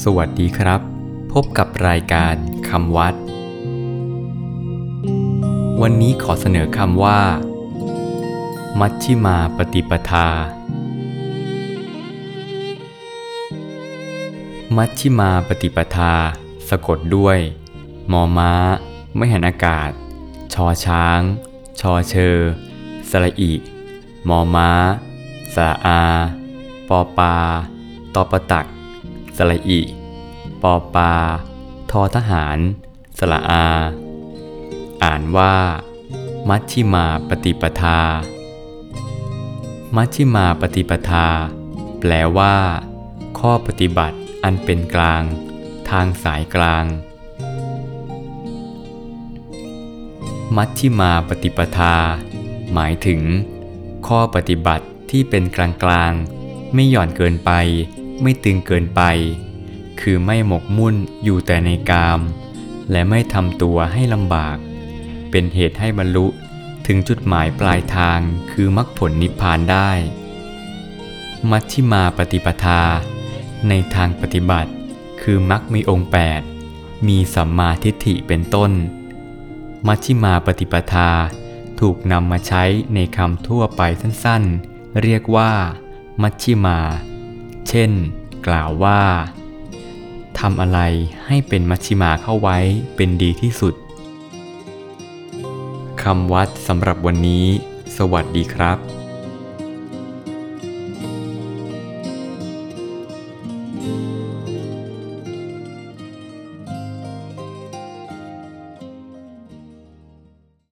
สวัสดีครับพบกับรายการคำวัดวันนี้ขอเสนอคำว่ามัชฌิมาปฏิปทามัชฌิมาปฏิปทาสะกดด้วยมอม้าไม่หันอากาศชอช้างชอเชอสระอิมอม้าสระอาปอปาตอปตักสระอิปอปาทอทหารสระอาอ่านว่ามัชฌิมาปฏิปทามัชฌิมาปฏิปทาแปลว่าข้อปฏิบัติอันเป็นกลางทางสายกลางมัชฌิมาปฏิปทาหมายถึงข้อปฏิบัติที่เป็นกลางไม่หย่อนเกินไปไม่ตึงเกินไปคือไม่หมกมุ่นอยู่แต่ในกามและไม่ทำตัวให้ลำบากเป็นเหตุให้บรรลุถึงจุดหมายปลายทางคือมรรคผลนิพพานได้มัชฌิมาปฏิปทาในทางปฏิบัติคือมรรคมีองค์8มีสัมมาทิฏฐิเป็นต้นมัชฌิมาปฏิปทาถูกนำมาใช้ในคำทั่วไปสั้นๆเรียกว่ามัชฌิมาเช่นกล่าวว่าทำอะไรให้เป็นมัชฌิมาเข้าไว้เป็นดีที่สุดคำวัดสำหรับวันนี้สวัสดีครับ